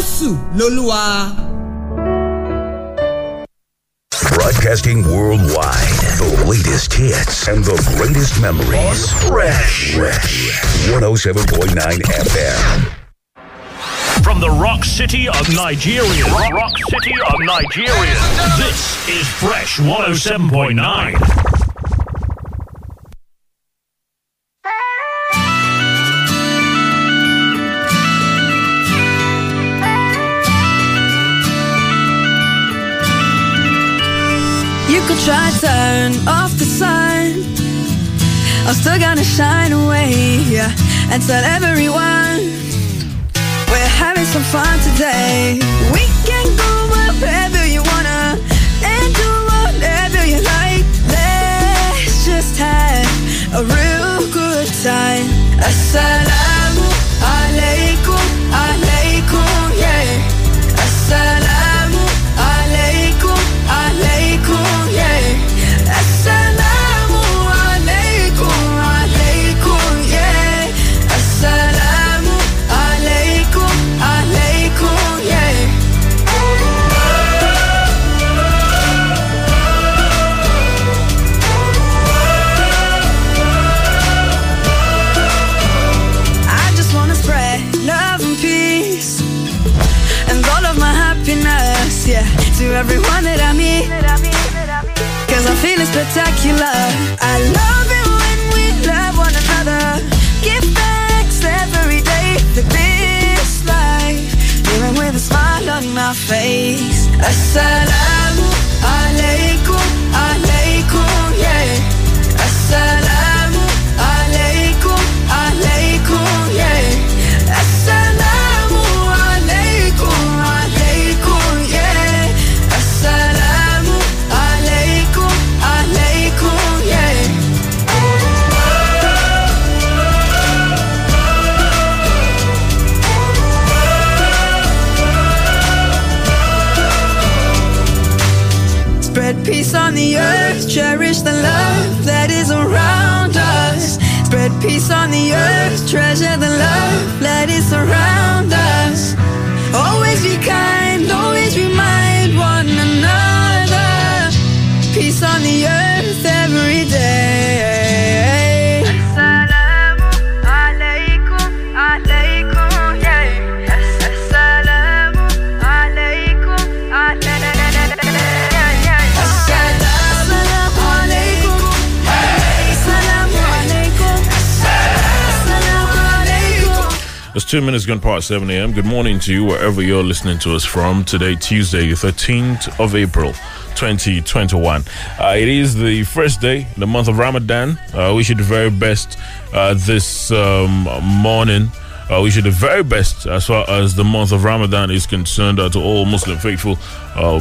Jésù lolúwa. Broadcasting worldwide, the latest hits and the greatest memories. Fresh 107.9 FM. From the rock city of Nigeria, rock city of Nigeria, this is Fresh 107.9. You could try to turn off the sun, I'm still gonna shine away, yeah, and tell everyone we're having some fun today. We can go wherever you wanna and do whatever you like. Let's just have a real good time. Assalamu alaykum, alaykum, yeah. Assalamu alaykum, alaykum. Assalamu alaikum, alaikum, yeah. Assalamu alaikum, alaikum, yeah. I just wanna spread love and peace and all of my happiness, yeah, to everyone that I meet. I'm feeling spectacular. I love it when we love one another. Give thanks every day to this life, living with a smile on my face. Assalamu alaikum, alaikum, yeah. Assalamu alaikum, alaikum, yeah. Assalamu alaikum, alaikum, yeah. Assalamu spread peace on the earth, cherish the love that is around us. Spread peace on the earth, treasure the love that is around us. Always be kind, always remind one another. Peace on the earth every day. Assalamu alaikum, alaikum, yeah. Assalamu alaikum, alaikum. It's 2 minutes gone past 7 a.m. Good morning to you wherever you're listening to us from. Today, Tuesday, the 13th of April, 2021. It is the first day in the month of Ramadan. We should do very best this morning. We should do very best as far as the month of Ramadan is concerned. To all Muslim faithful,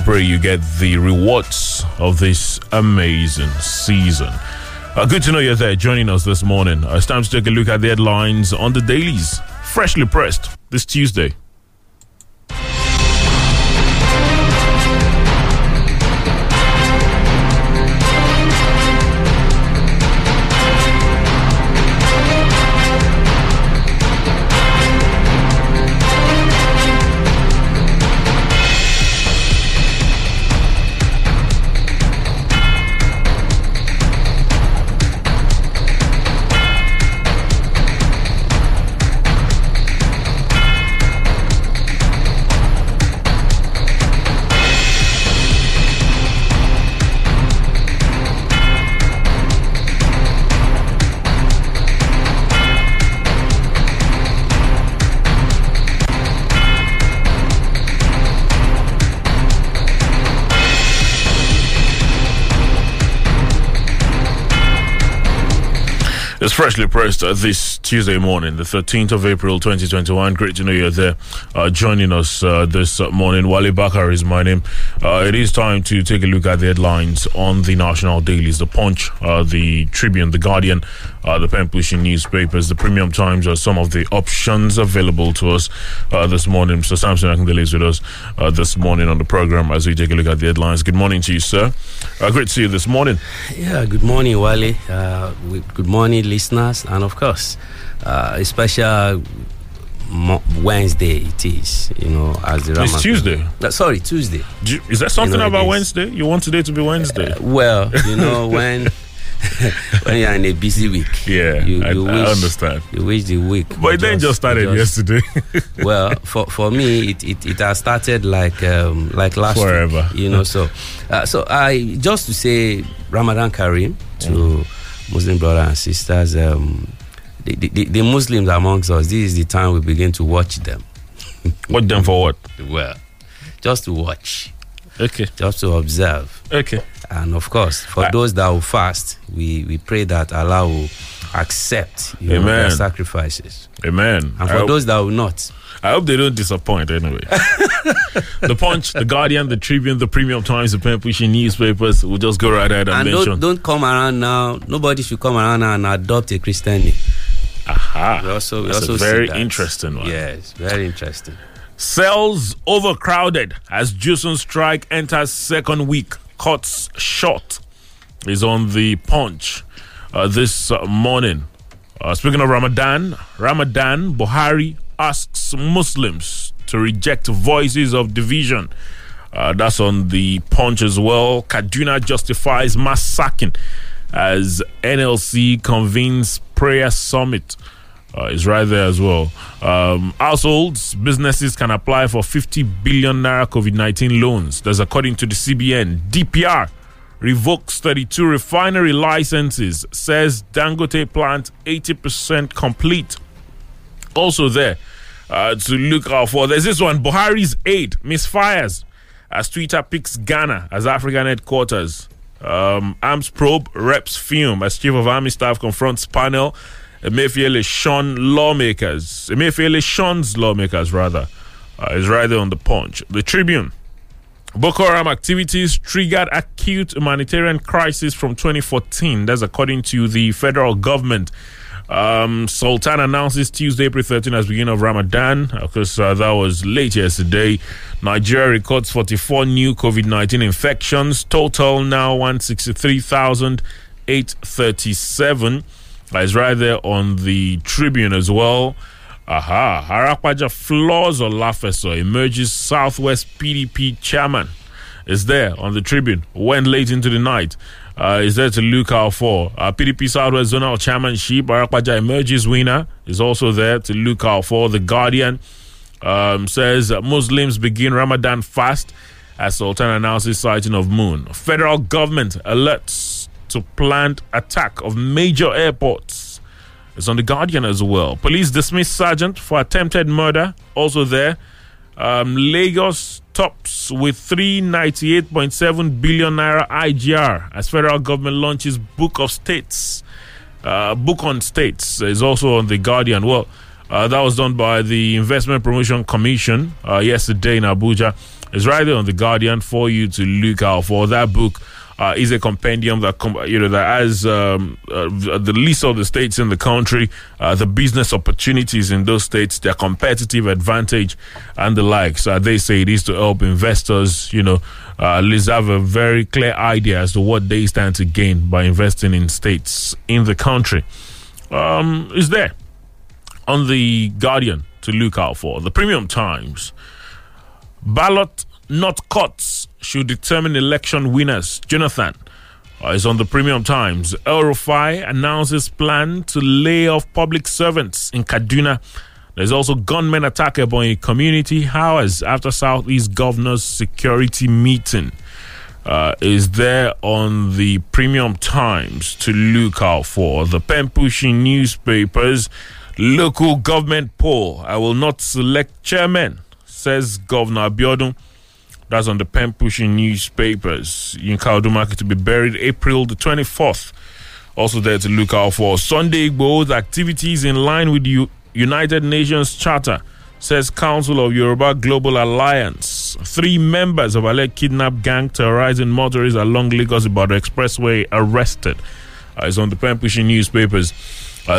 pray you get the rewards of this amazing season. Good to know you're there joining us this morning. It's time to take a look at the headlines on the dailies. Freshly pressed this Tuesday. It's freshly pressed this Tuesday morning, the 13th of April, 2021. Great to know you're there joining us this morning. Wale Bakar is my name. It is time to take a look at the headlines on the national dailies. The Punch, the Tribune, the Guardian, the pen-pushing newspapers, the Premium Times are some of the options available to us this morning. So Samson Akindele is with us this morning on the program as we take a look at the headlines. Good morning to you, sir. Great to see you this morning. Yeah, good morning, Wale. Good morning, listeners, and of course, a special Wednesday it is, you know, as the Ramadan. It's Tuesday. Sorry, Tuesday. Is there something about Wednesday? You want today to be Wednesday? Well, you know, when you're in a busy week, yeah, I understand. You wish the week, but it then just started yesterday. Well, for me, it has started like last forever, week, you know. So I just to say Ramadan Kareem to Muslim brothers and sisters. The Muslims amongst us, this is the time we begin to watch them. Watch them for what? Well, just to watch. Okay. Just to observe. Okay. And of course, for those that will fast, we pray that Allah will accept their sacrifices. Amen. And for those that will not, I hope they don't disappoint anyway. The Punch, The Guardian, The Tribune, The Premium Times, the pen pushing newspapers, we'll just go right ahead and mention. Don't come around now. Nobody should come around now and adopt a Christian name. Aha. We also very interesting one. Yes, very interesting. Cells overcrowded as JUSUN strike enters second week. Cuts short is on The Punch this morning. Speaking of Ramadan, Buhari asks Muslims to reject voices of division. That's on The Punch as well. Kaduna justifies mass sacking as NLC convenes prayer summit. Is right there as well. Households, businesses can apply for 50 billion naira COVID-19 loans. That's according to the CBN. DPR revokes 32 refinery licenses, says Dangote plant 80% complete. Also there to look out for. There's this one, Buhari's aid misfires as Twitter picks Ghana as African headquarters. Arms probe reps film as Chief of Army Staff confronts panel. Emefiele shuns lawmakers rather. Is right there on The Punch. The Tribune. Boko Haram activities triggered acute humanitarian crisis from 2014. That's according to the federal government. Sultan announces Tuesday, April 13 as beginning of Ramadan. Of course, that was late yesterday. Nigeria records 44 new COVID-19 infections. Total now 163,837. It's right there on The Tribune as well. Aha. Arakwaja floors Olafeso, emerges Southwest PDP chairman. It's there on The Tribune. Went late into the night. Is there to look out for. PDP Southwest Zonal Chairmanship, Arakwaja emerges winner. Is also there to look out for. The Guardian says Muslims begin Ramadan fast as Sultan announces sighting of moon. Federal government alerts to planned attack of major airports. It's on The Guardian as well. Police dismiss sergeant for attempted murder. Also there. Lagos tops with 398.7 billion naira IGR as federal government launches book of states. Book on states is also on The Guardian. Well, that was done by the Investment Promotion Commission yesterday in Abuja. It's right there on The Guardian for you to look out for. That book is a compendium that that has the list of the states in the country, the business opportunities in those states, their competitive advantage, and the likes. They say it is to help investors, at least have a very clear idea as to what they stand to gain by investing in states in the country. Is there on The Guardian to look out for. The Premium Times. Ballot not cuts should determine election winners. Jonathan is on The Premium Times. El Rufai announces plan to lay off public servants in Kaduna. There's also gunmen attack upon a community hours after Southeast Governor's security meeting. Is there on The Premium Times to look out for. The pen-pushing newspapers. Local government poll. I will not select chairman, says Governor Abiodun. That's on the pen-pushing newspapers. Yinka Odumake to be buried April the 24th. Also there to look out for. Sunday Igboho's activities in line with the United Nations Charter, says Council of Yoruba Global Alliance. 3 members of alleged kidnap gang terrorizing motorists along Lagos-Ibadan Expressway arrested. It's on the pen-pushing newspapers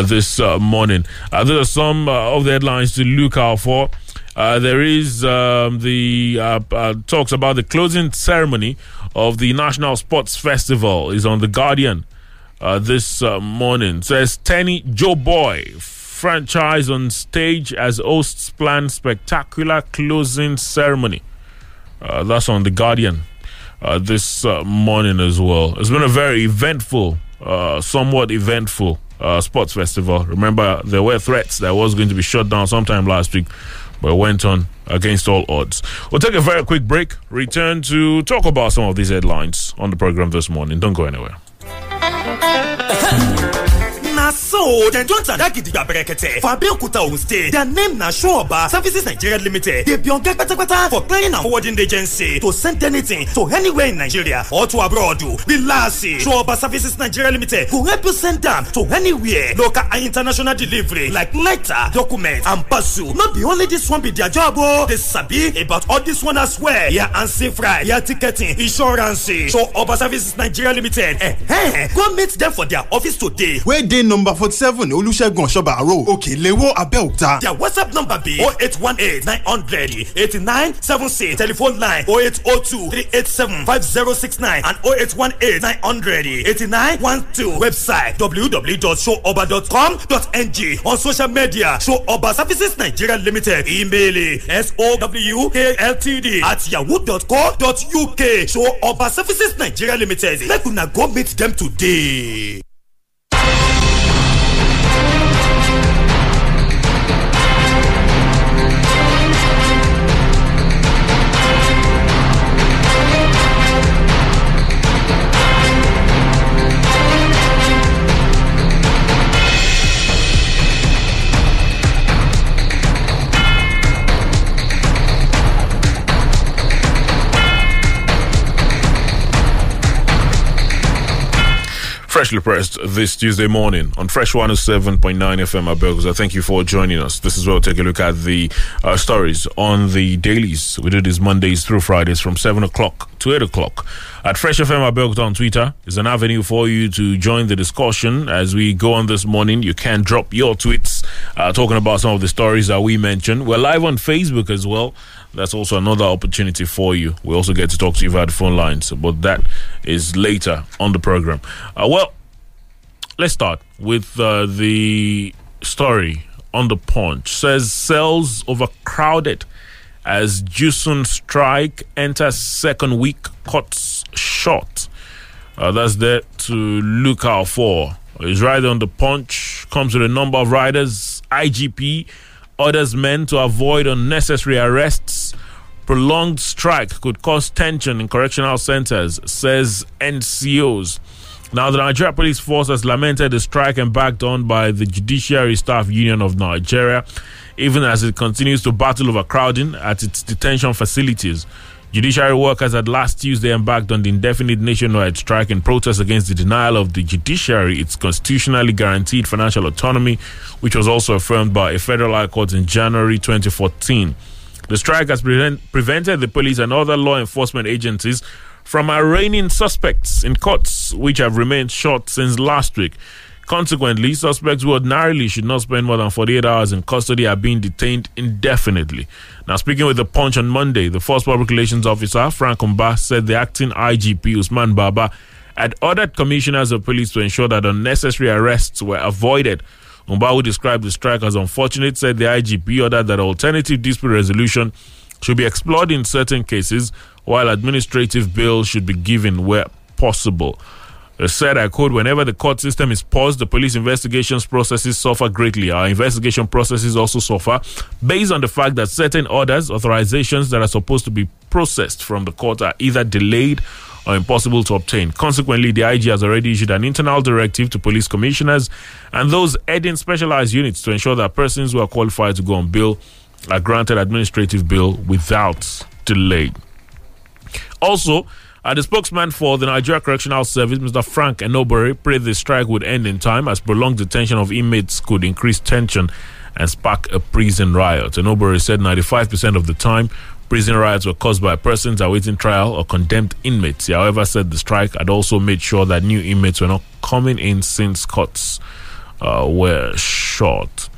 this morning. Those are some of the headlines to look out for. There is the talks about the closing ceremony of the National Sports Festival is on The Guardian this morning. Says Tenny Joe Boy franchise on stage as hosts plan spectacular closing ceremony. That's on The Guardian this morning as well. It's been a very eventful, somewhat eventful sports festival. Remember, there were threats that was going to be shut down sometime last week, but it went on against all odds. We'll take a very quick break, return to talk about some of these headlines on the program this morning. Don't go anywhere. So dem don tada gidigba brekete for Abeokuta Ogun State. Their name na Showba Services Nigeria Limited. They be on guard patapata for clearing and forwarding agency to send anything to anywhere in Nigeria or to abroad. Bilasi Showba Services Nigeria Limited go help you send them to anywhere. Local and international delivery like letter, document, and parcel. Not be only this one be their job. They sabi about all this one as well. Yeah, and safe ride, yeah, ticketing, insurance. Showba Services Nigeria Limited. Go meet them for their office today. Where they number 47 Olusegun Osoba Road. Okay, Lewo Abeokuta. Their WhatsApp number be 0818-900-8976. Telephone line 0802-387-5069 and 0818-900-8912. Website www.showoba.com.ng. On social media, Showba Services Nigeria Limited. Email SOWALTD@yahoo.co.uk. Showba Services Nigeria Limited. Make una go meet them today. Freshly pressed this Tuesday morning on Fresh 107.9 FM Abeokuta. Thank you for joining us. This is where we'll take a look at the stories on the dailies. We do this Mondays through Fridays from 7 o'clock to 8 o'clock. At Fresh FM Abeokuta on Twitter is an avenue for you to join the discussion as we go on this morning. You can drop your tweets talking about some of the stories that we mentioned. We're live on Facebook as well. That's also another opportunity for you. We also get to talk to you via the phone lines, but that is later on the program. Well, let's start with the story on The Punch. Says cells overcrowded as JUSUN strike enters second week, cuts short. That's there to look out for. It's right on The Punch. Comes with a number of riders, IGP, orders men to avoid unnecessary arrests. Prolonged strike could cause tension in correctional centers, says NCOs. Now, the Nigeria Police Force has lamented the strike embarked on by the Judiciary Staff Union of Nigeria, even as it continues to battle overcrowding at its detention facilities. Judiciary workers had last Tuesday embarked on the indefinite nationwide strike in protest against the denial of the judiciary its constitutionally guaranteed financial autonomy, which was also affirmed by a federal high court in January 2014. The strike has prevented the police and other law enforcement agencies from arraigning suspects in courts, which have remained shut since last week. Consequently, suspects who ordinarily should not spend more than 48 hours in custody are being detained indefinitely. Now, speaking with The Punch on Monday, the force public relations officer, Frank Umba, said the acting IGP, Usman Baba, had ordered commissioners of police to ensure that unnecessary arrests were avoided. Umba, who described the strike as unfortunate, said the IGP ordered that alternative dispute resolution should be explored in certain cases, while administrative bail should be given where possible. It said, I quote, whenever the court system is paused, the police investigations processes suffer greatly. Our investigation processes also suffer based on the fact that certain orders, authorizations that are supposed to be processed from the court are either delayed or impossible to obtain. Consequently, the IG has already issued an internal directive to police commissioners and those heading specialized units to ensure that persons who are qualified to go on bail are granted administrative bail without delay. Also, the spokesman for the Nigeria Correctional Service, Mr. Frank Enobere, prayed the strike would end in time as prolonged detention of inmates could increase tension and spark a prison riot. Enobere said 95% of the time, prison riots were caused by persons awaiting trial or condemned inmates. He, however, said the strike had also made sure that new inmates were not coming in since cuts were short.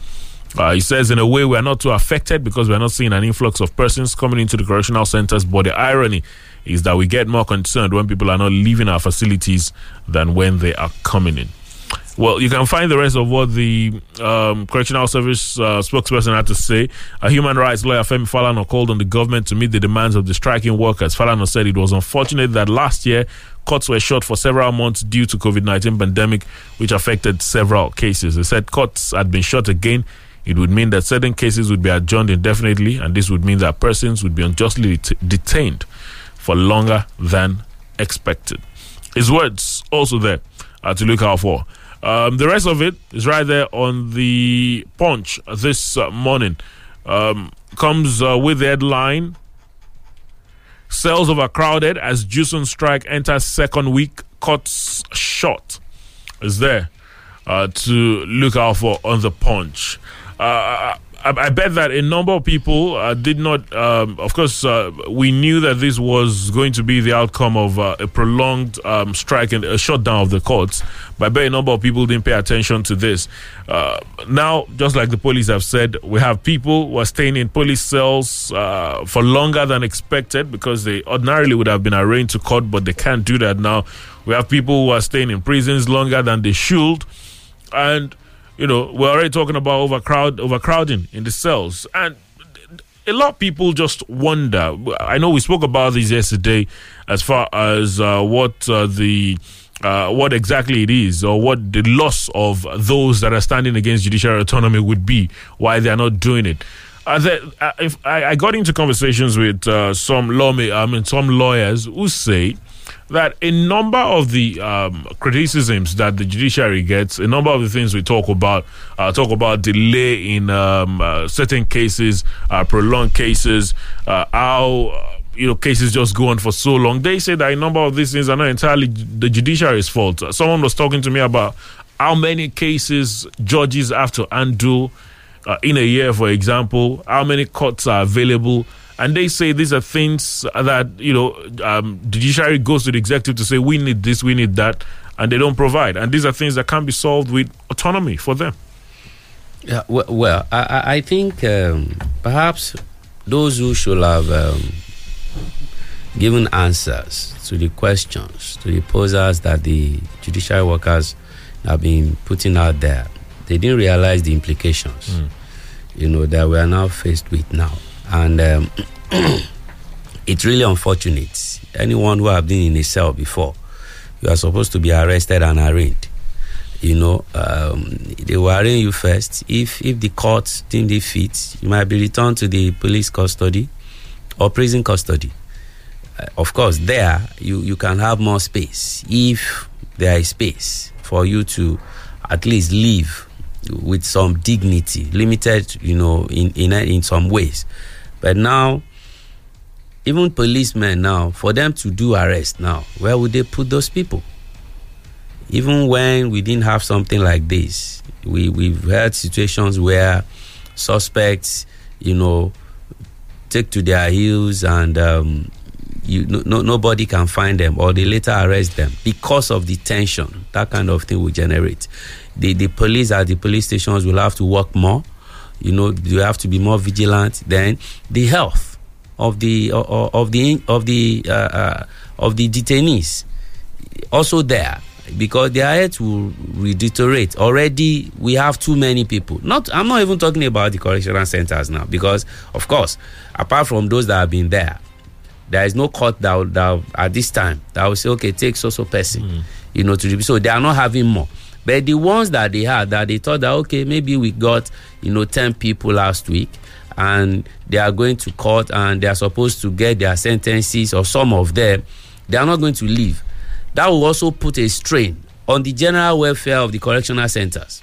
He says, in a way, we are not too affected because we are not seeing an influx of persons coming into the correctional centers. But the irony is that we get more concerned when people are not leaving our facilities than when they are coming in. Well, you can find the rest of what the Correctional Service spokesperson had to say. A human rights lawyer, Femi Falana, called on the government to meet the demands of the striking workers. Falana said it was unfortunate that last year cuts were short for several months due to COVID-19 pandemic, which affected several cases. They said cuts had been short again. It would mean that certain cases would be adjourned indefinitely, and this would mean that persons would be unjustly detained for longer than expected. His words also there to look out for. The rest of it is right there on the Punch this morning. Comes with the headline, "Cells overcrowded as JUSUN strike enters second week, cuts short." Is there to look out for on the Punch. I bet that a number of people did not, of course, we knew that this was going to be the outcome of a prolonged strike and a shutdown of the courts, but I bet a number of people didn't pay attention to this. Now, just like the police have said, we have people who are staying in police cells for longer than expected because they ordinarily would have been arraigned to court, but they can't do that now. We have people who are staying in prisons longer than they should, and you know, we're already talking about overcrowding in the cells. And a lot of people just wonder. I know we spoke about this yesterday as far as what exactly it is or what the loss of those that are standing against judicial autonomy would be, why they are not doing it. I got into conversations with some lawyers who say that a number of the criticisms that the judiciary gets, a number of the things we talk about delay in certain cases, prolonged cases, how cases just go on for so long. They say that a number of these things are not entirely the judiciary's fault. Someone was talking to me about how many cases judges have to undo in a year, for example, how many courts are available. And they say these are things that, the judiciary goes to the executive to say, we need this, we need that, and they don't provide. And these are things that can be solved with autonomy for them. Yeah, well, I think perhaps those who should have given answers to the questions, to the posers that the judiciary workers have been putting out there, they didn't realize the implications, that we are now faced with now. And it's really unfortunate. Anyone who have been in a cell before, you are supposed to be arrested and arraigned. They will arraign you first. If the court deemed it fit, you might be returned to the police custody or prison custody. Of course, there you can have more space if there is space for you to at least live with some dignity, limited, in some ways. But now, even policemen now, for them to do arrest now, where would they put those people? Even when we didn't have something like this, we've had situations where suspects, take to their heels and nobody can find them, or they later arrest them because of the tension that kind of thing will generate. The police at the police stations will have to work more. You have to be more vigilant. Then the health of the detainees also there, because their health will deteriorate. Already we have too many people. I'm not even talking about the correctional centers now, because of course, apart from those that have been there, there is no court that at this time that will say, okay, take so person, so they are not having more. But the ones that they had, that they thought that, okay, maybe we got, 10 people last week, and they are going to court and they are supposed to get their sentences, or some of them, they are not going to leave. That will also put a strain on the general welfare of the correctional centers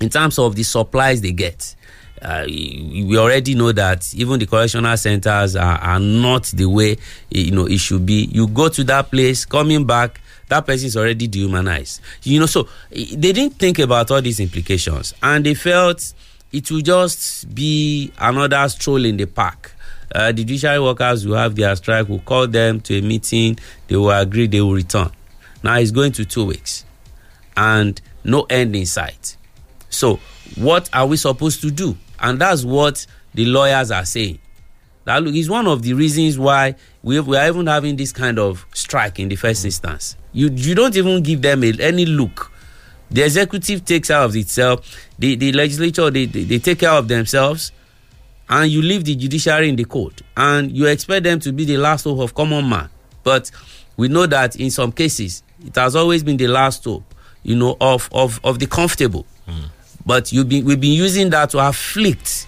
in terms of the supplies they get. We already know that even the correctional centers are not the way, it should be. You go to that place, coming back, that person is already dehumanized. So they didn't think about all these implications, and they felt it will just be another stroll in the park. The judiciary workers will have their strike, will call them to a meeting, they will agree, they will return. Now it's going to 2 weeks and no end in sight. So what are we supposed to do? And that's what the lawyers are saying. That is one of the reasons why we are even having this kind of strike in the first instance. You don't even give them any look The executive takes out of itself, the legislature, they take care of themselves, and you leave the judiciary in the court, and you expect them to be the last hope of common man. But we know that in some cases, it has always been the last hope, you know, of the comfortable. Mm. But we've been using that to afflict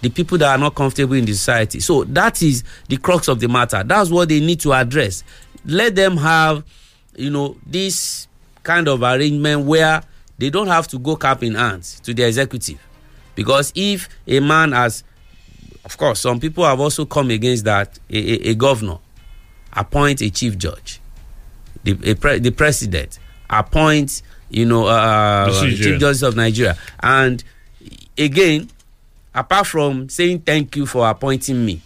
the people that are not comfortable in the society. So that is the crux of the matter. That's what they need to address. Let them have, you know, this kind of arrangement where they don't have to go cap in hands to the executive. Because if a man has, of course, some people have also come against that, a governor appoint a chief judge, the president appoint, you know, the chief judge of Nigeria. And again, apart from saying thank you for appointing me,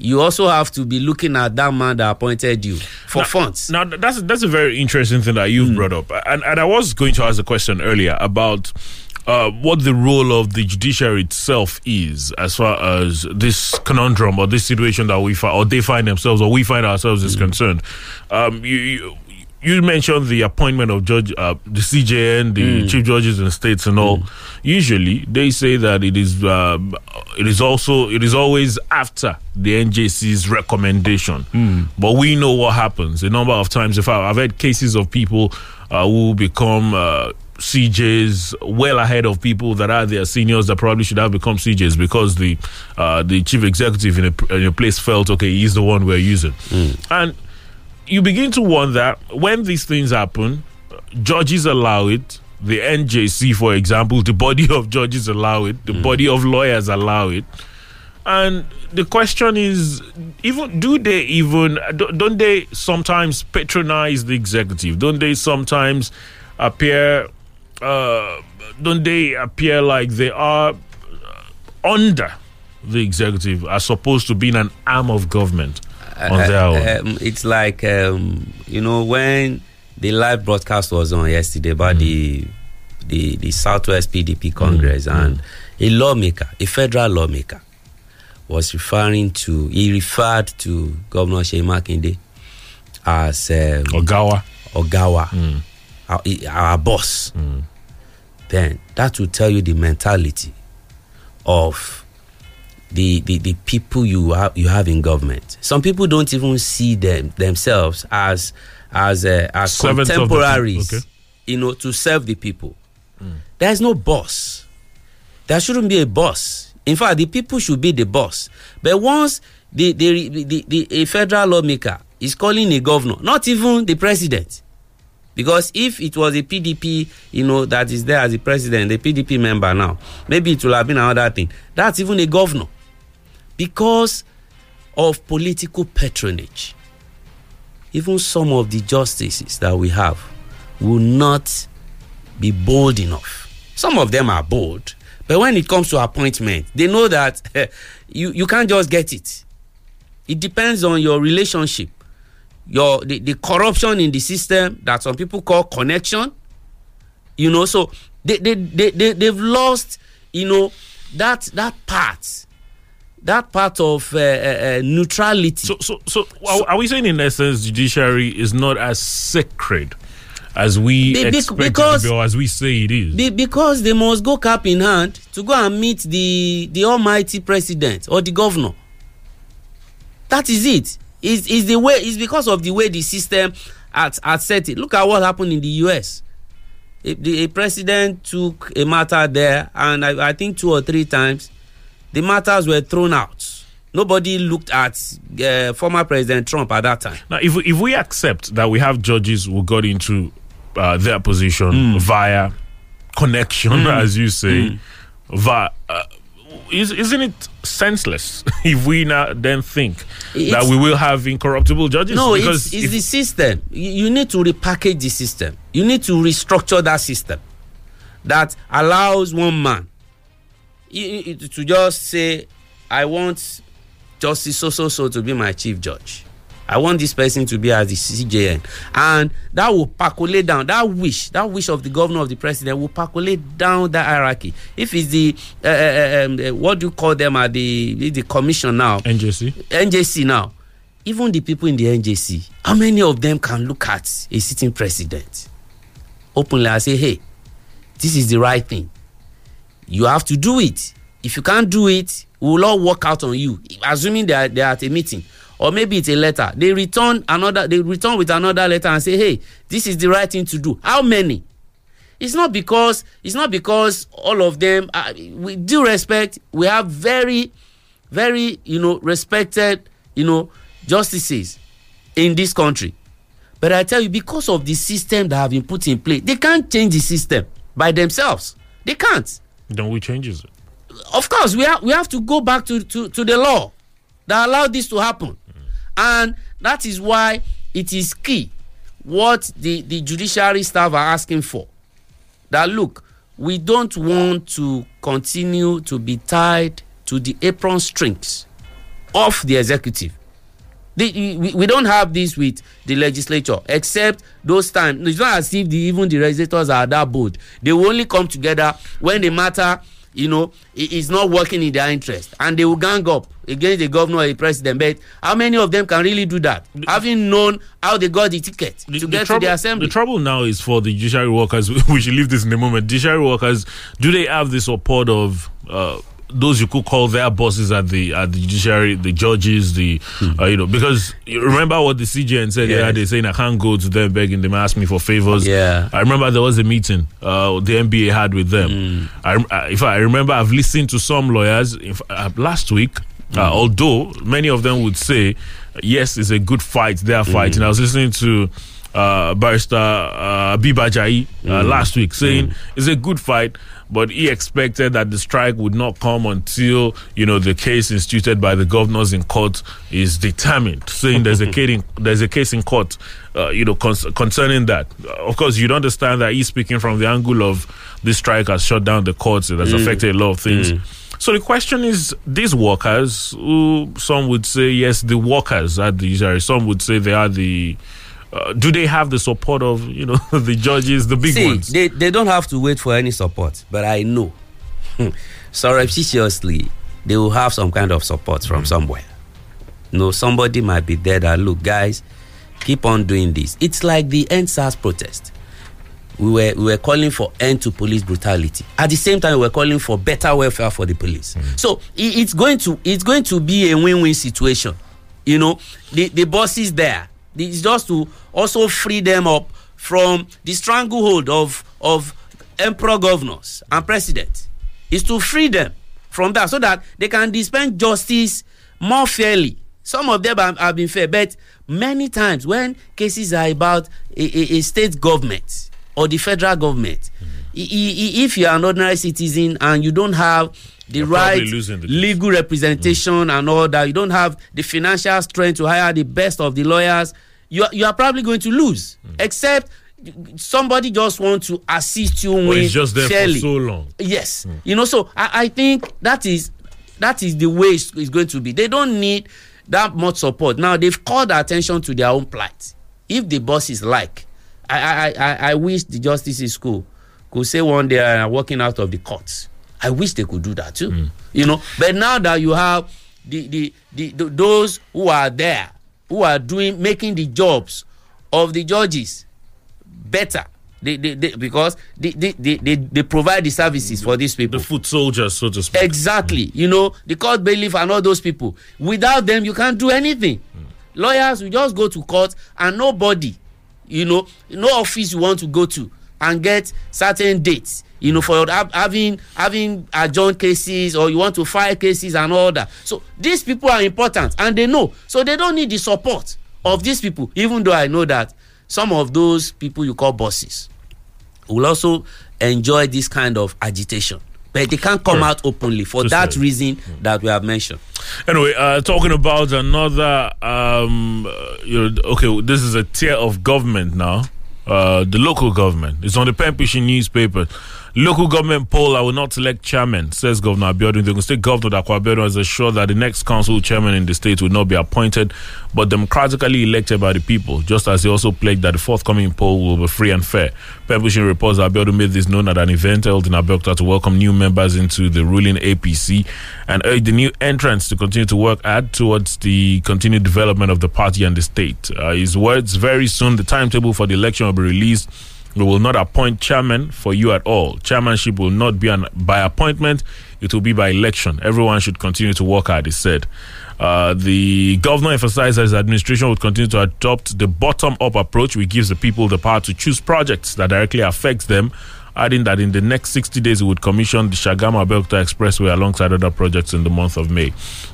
you also have to be looking at that man that appointed you for funds. Now, that's a very interesting thing that you've brought up. And I was going to ask a question earlier about what the role of the judiciary itself is as far as this conundrum or this situation that we find ourselves is concerned. You mentioned the appointment of judge, the CJN, the chief judges in states and all. Usually, they say that it is always after the NJC's recommendation. But we know what happens a number of times. I've had cases of people who become CJs well ahead of people that are their seniors that probably should have become CJs because the chief executive in a place felt, okay, he's the one we're using, and you begin to wonder when these things happen. Judges allow it. The NJC, for example, the body of judges allow it. The body of lawyers allow it. And the question is, don't they sometimes patronize the executive? Don't they sometimes appear like they are under the executive as opposed to being an arm of government? It's like, you know, when the live broadcast was on yesterday about the Southwest PDP Congress, and a lawmaker, a federal lawmaker, referred to Governor Seyi Makinde as Ogawa, our boss. Then that will tell you the mentality of the people you have in government. Some people don't even see themselves as contemporaries, okay, you know, to serve the people. There is no boss. There shouldn't be a boss. In fact, the people should be the boss. But once a federal lawmaker is calling a governor, not even the president, because if it was a PDP, you know, that is there as the president, the PDP member now, maybe it will have been another thing. That's even a governor. Because of political patronage, even some of the justices that we have will not be bold enough. Some of them are bold, but when it comes to appointment, they know that you can't just get it. It depends on your relationship, the corruption in the system that some people call connection. You know, so they've lost, you know, that part. That part of neutrality. So, are we saying, in essence, judiciary is not as sacred as we expect it to be, or as we say it is? Because they must go cap in hand to go and meet the almighty president or the governor. That is it. Is the way? It's because of the way the system had set it. Look at what happened in the U.S. A president took a matter there, and I think 2 or 3 times, the matters were thrown out. Nobody looked at former President Trump at that time. Now, if we accept that we have judges who got into their position via connection, as you say, isn't it senseless if we now then think that we will have incorruptible judges? No, because it's the system. You need to repackage the system. You need to restructure that system that allows one man to just say, I want Justice so-so-so to be my chief judge. I want this person to be as the CJN. And that will percolate down. That wish of the governor, of the president, will percolate down that hierarchy. If it's the, what do you call them, at the commission now? NJC now. Even the people in the NJC, how many of them can look at a sitting president openly and say, hey, this is the right thing. You have to do it. If you can't do it, we will all work out on you. Assuming they are at a meeting, or maybe it's a letter. They return with another letter and say, hey, this is the right thing to do. How many? It's not because all of them are, with due respect, we have very, very, respected, justices in this country. But I tell you, because of the system that have been put in place, they can't change the system by themselves. They can't. Then who changes it? Of course, we have to go back to the law that allowed this to happen. Mm-hmm. And that is why it is key what the judiciary staff are asking for. That, look, we don't want to continue to be tied to the apron strings of the executive. We don't have this with the legislature, except those times. It's not as if even the legislators are that bold. They will only come together when the matter, is not working in their interest. And they will gang up against the governor or the president. But how many of them can really do that, having known how they got the ticket to get to the assembly? The trouble now is for the judiciary workers. We should leave this in a moment. Judiciary workers, do they have the support of... those you could call their bosses at the judiciary, the judges, because you remember what the CJN said. Yes. They saying I can't go to them begging them, ask me for favors. Yeah, I remember there was a meeting the NBA had with them. I remember I've listened to some lawyers last week. Although many of them would say yes, it's a good fight, they are fighting. I was listening to Barrister Bibajai last week saying it's a good fight. But he expected that the strike would not come until, the case instituted by the governors in court is determined, saying there's a case in court, concerning that. Of course, you'd understand that he's speaking from the angle of this strike has shut down the courts. It has affected a lot of things. So the question is, these workers, who some would say, yes, the workers at the judiciary, some would say they are the... do they have the support of, the judges, the big ones? They don't have to wait for any support, but I know. Surreptitiously, they will have some kind of support from somewhere. Somebody might be there that, look, guys, keep on doing this. It's like the End SARS protest. We were calling for end to police brutality. At the same time, we were calling for better welfare for the police. So it's going to be a win-win situation. The bosses there. It's just to also free them up from the stranglehold of emperor governors and presidents. It's to free them from that so that they can dispense justice more fairly. Some of them have been fair, but many times when cases are about a state government or the federal government, if you are an ordinary citizen and you don't have the right legal representation and all that, you don't have the financial strength to hire the best of the lawyers, you are probably going to lose. Except somebody just wants to assist you with it's just there fairly. For so long. Yes. So I think that is the way it's going to be. They don't need that much support. Now, they've called attention to their own plight. If the bosses like, I wish the justices could say one day I'm walking out of the courts. I wish they could do that too. But now that you have the those who are there, who are making the jobs of the judges better, because they provide the services for these people. The foot soldiers, so to speak. Exactly. The court bailiff and all those people. Without them, you can't do anything. Lawyers, you just go to court and nobody, no office you want to go to and get certain dates. For having adjourned cases, or you want to file cases and all that. So these people are important and they know. So they don't need the support of these people, even though I know that some of those people you call bosses will also enjoy this kind of agitation. But they can't come out openly for that reason that we have mentioned. Anyway, talking about another, this is a tier of government now. The local government. It's on the Pempishi newspaper. Local government poll, I will not select chairman, says Governor Abiodun. The state governor, Abiodun, has assured that the next council chairman in the state will not be appointed, but democratically elected by the people, just as he also pledged that the forthcoming poll will be free and fair. Pempishi reports that Abiodun made this known at an event held in Abeokuta to welcome new members into the ruling APC and urged the new entrants to continue to work hard towards the continued development of the party and the state. His words, very soon the timetable for the election will be released We will not appoint chairman for you at all. Chairmanship will not be by appointment. It will be by election. Everyone should continue to work hard, he said. The governor emphasized that his administration would continue to adopt the bottom-up approach, which gives the people the power to choose projects that directly affects them, adding that in the next 60 days, he would commission the Shagamu-Abeokuta Expressway alongside other projects in the month of May.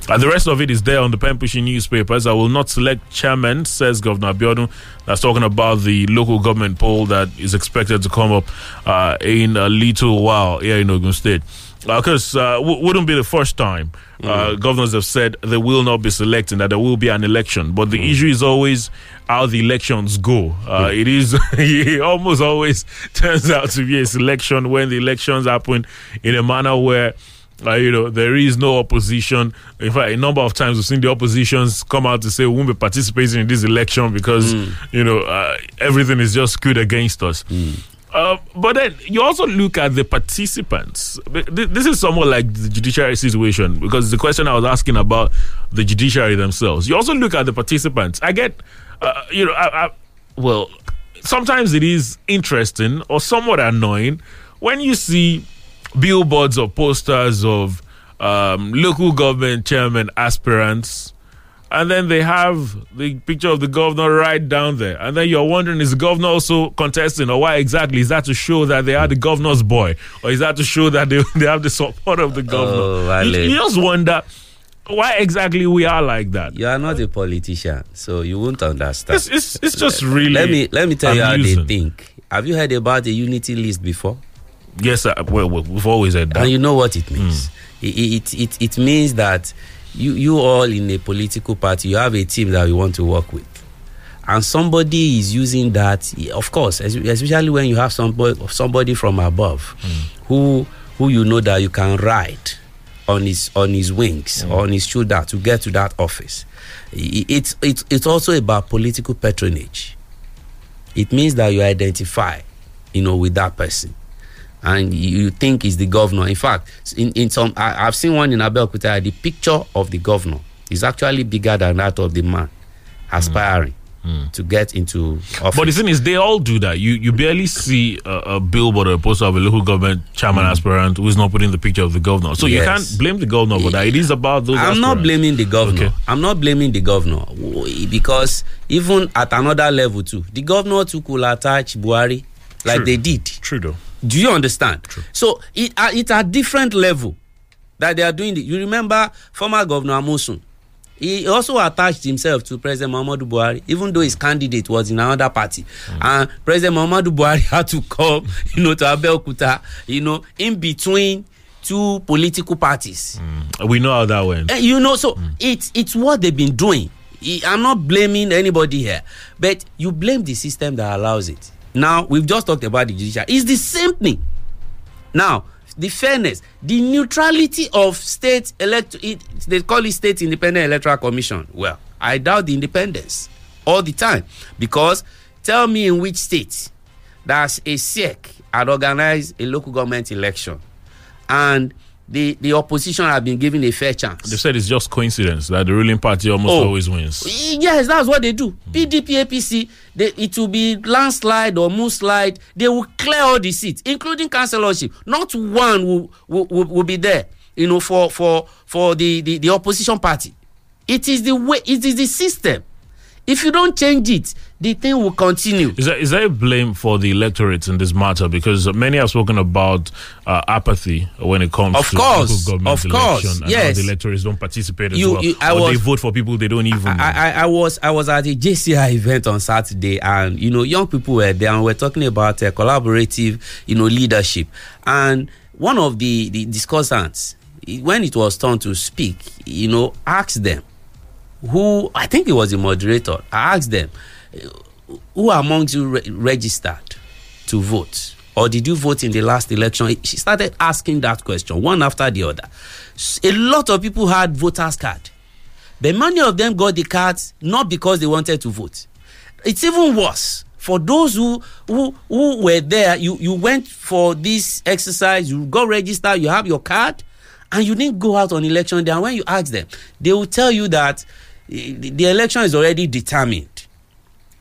The rest of it is there on the pen-pushing newspapers. I will not select chairman, says Governor Abiodun. That's talking about the local government poll that is expected to come up in a little while here in Ogun State. Because wouldn't be the first time governors have said they will not be selecting, that there will be an election. But the issue is always how the elections go. It almost always turns out to be a selection when the elections happen in a manner where there is no opposition. In fact, a number of times we've seen the oppositions come out to say we won't be participating in this election because everything is just skewed against us. But then you also look at the participants. This is somewhat like the judiciary situation, because the question I was asking about the judiciary themselves. You also look at the participants. I get, sometimes it is interesting or somewhat annoying when you see billboards or posters of local government chairman aspirants, and then they have the picture of the governor right down there. And then you're wondering, is the governor also contesting, or why exactly? Is that to show that they are the governor's boy? Or is that to show that they have the support of the governor? You just wonder why exactly we are like that. You are not a politician, so you won't understand. It's just really Let me tell amusing. You how they think. Have you heard about the unity list before? Yes, sir. Well, we've always heard that. And you know what it means. It means that You all in a political party, you have a team that you want to work with. And somebody is using that, of course, especially when you have somebody from above who you know that you can ride on his wings, on his shoulder to get to that office. It's also about political patronage. It means that you identify, with that person. And you think it's the governor. In fact, in some, I've seen one in Abeokuta. The picture of the governor is actually bigger than that of the man aspiring to get into office. But the thing is, they all do that. You barely see a billboard or a poster of a local government chairman aspirant who is not putting the picture of the governor. So you can't blame the governor for that. It is about those aspirants. Not blaming the governor. Okay. I'm not blaming the governor, because even at another level too, the governor too could attach Buhari like they did. True though. Do you understand? True. So it's a different level that they are doing it. You remember former Governor Osun? He also attached himself to President Muhammadu Buhari, even though his candidate was in another party. And President Muhammadu Buhari had to come, to Abeokuta, in between two political parties. We know how that went. It's what they've been doing. I'm not blaming anybody here, but you blame the system that allows it. Now, we've just talked about the judiciary. It's the same thing. Now, the fairness, the neutrality of state they call it State Independent Electoral Commission. Well, I doubt the independence all the time, because tell me in which state that a SEC had organized a local government election and the opposition have been given a fair chance. They said it's just coincidence that the ruling party almost always wins. Yes, that's what they do. PDP, APC, it will be landslide or mudslide. They will clear all the seats, including councillorship. Not one will be there, for the opposition party. It is the way, it is the system. If you don't change it, the thing will continue. Is there a blame for the electorate in this matter? Because many have spoken about apathy when it comes to local government election, and how the electorates don't participate they vote for people they don't even know. I was at a JCI event on Saturday, and young people were there, and we're talking about collaborative, leadership. And one of the discussants, when it was time to speak, asked them, who, I think it was the moderator, I asked them, who amongst you registered to vote? Or did you vote in the last election? She started asking that question, one after the other. A lot of people had voters' card. But many of them got the cards not because they wanted to vote. It's even worse. For those who were there, you went for this exercise, you got registered, you have your card, and you didn't go out on election day. And when you ask them, they will tell you that the election is already determined.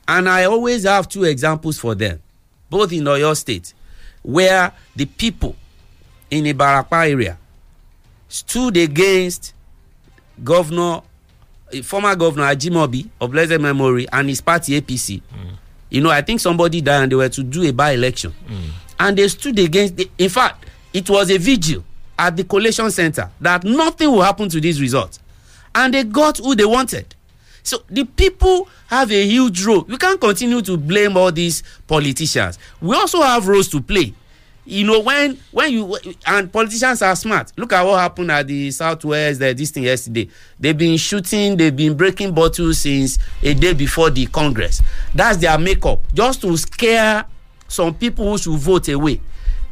And I always have two examples for them. both in Oyo State, where the people in the Ibarapa area stood against former governor Ajimobi of blessed memory and his party APC. You know, I think somebody died and they were to do a by-election. And they stood against in fact, it was a vigil at the collation center that nothing will happen to this result. And they got who they wanted. So the people have a huge role. We can't continue to blame all these politicians. We also have roles to play. You know, when you, and politicians are smart. Look at what happened at the Southwest, this thing yesterday. They've been shooting, they've been breaking bottles since a day before the Congress. That's their makeup, just to scare some people who should vote away.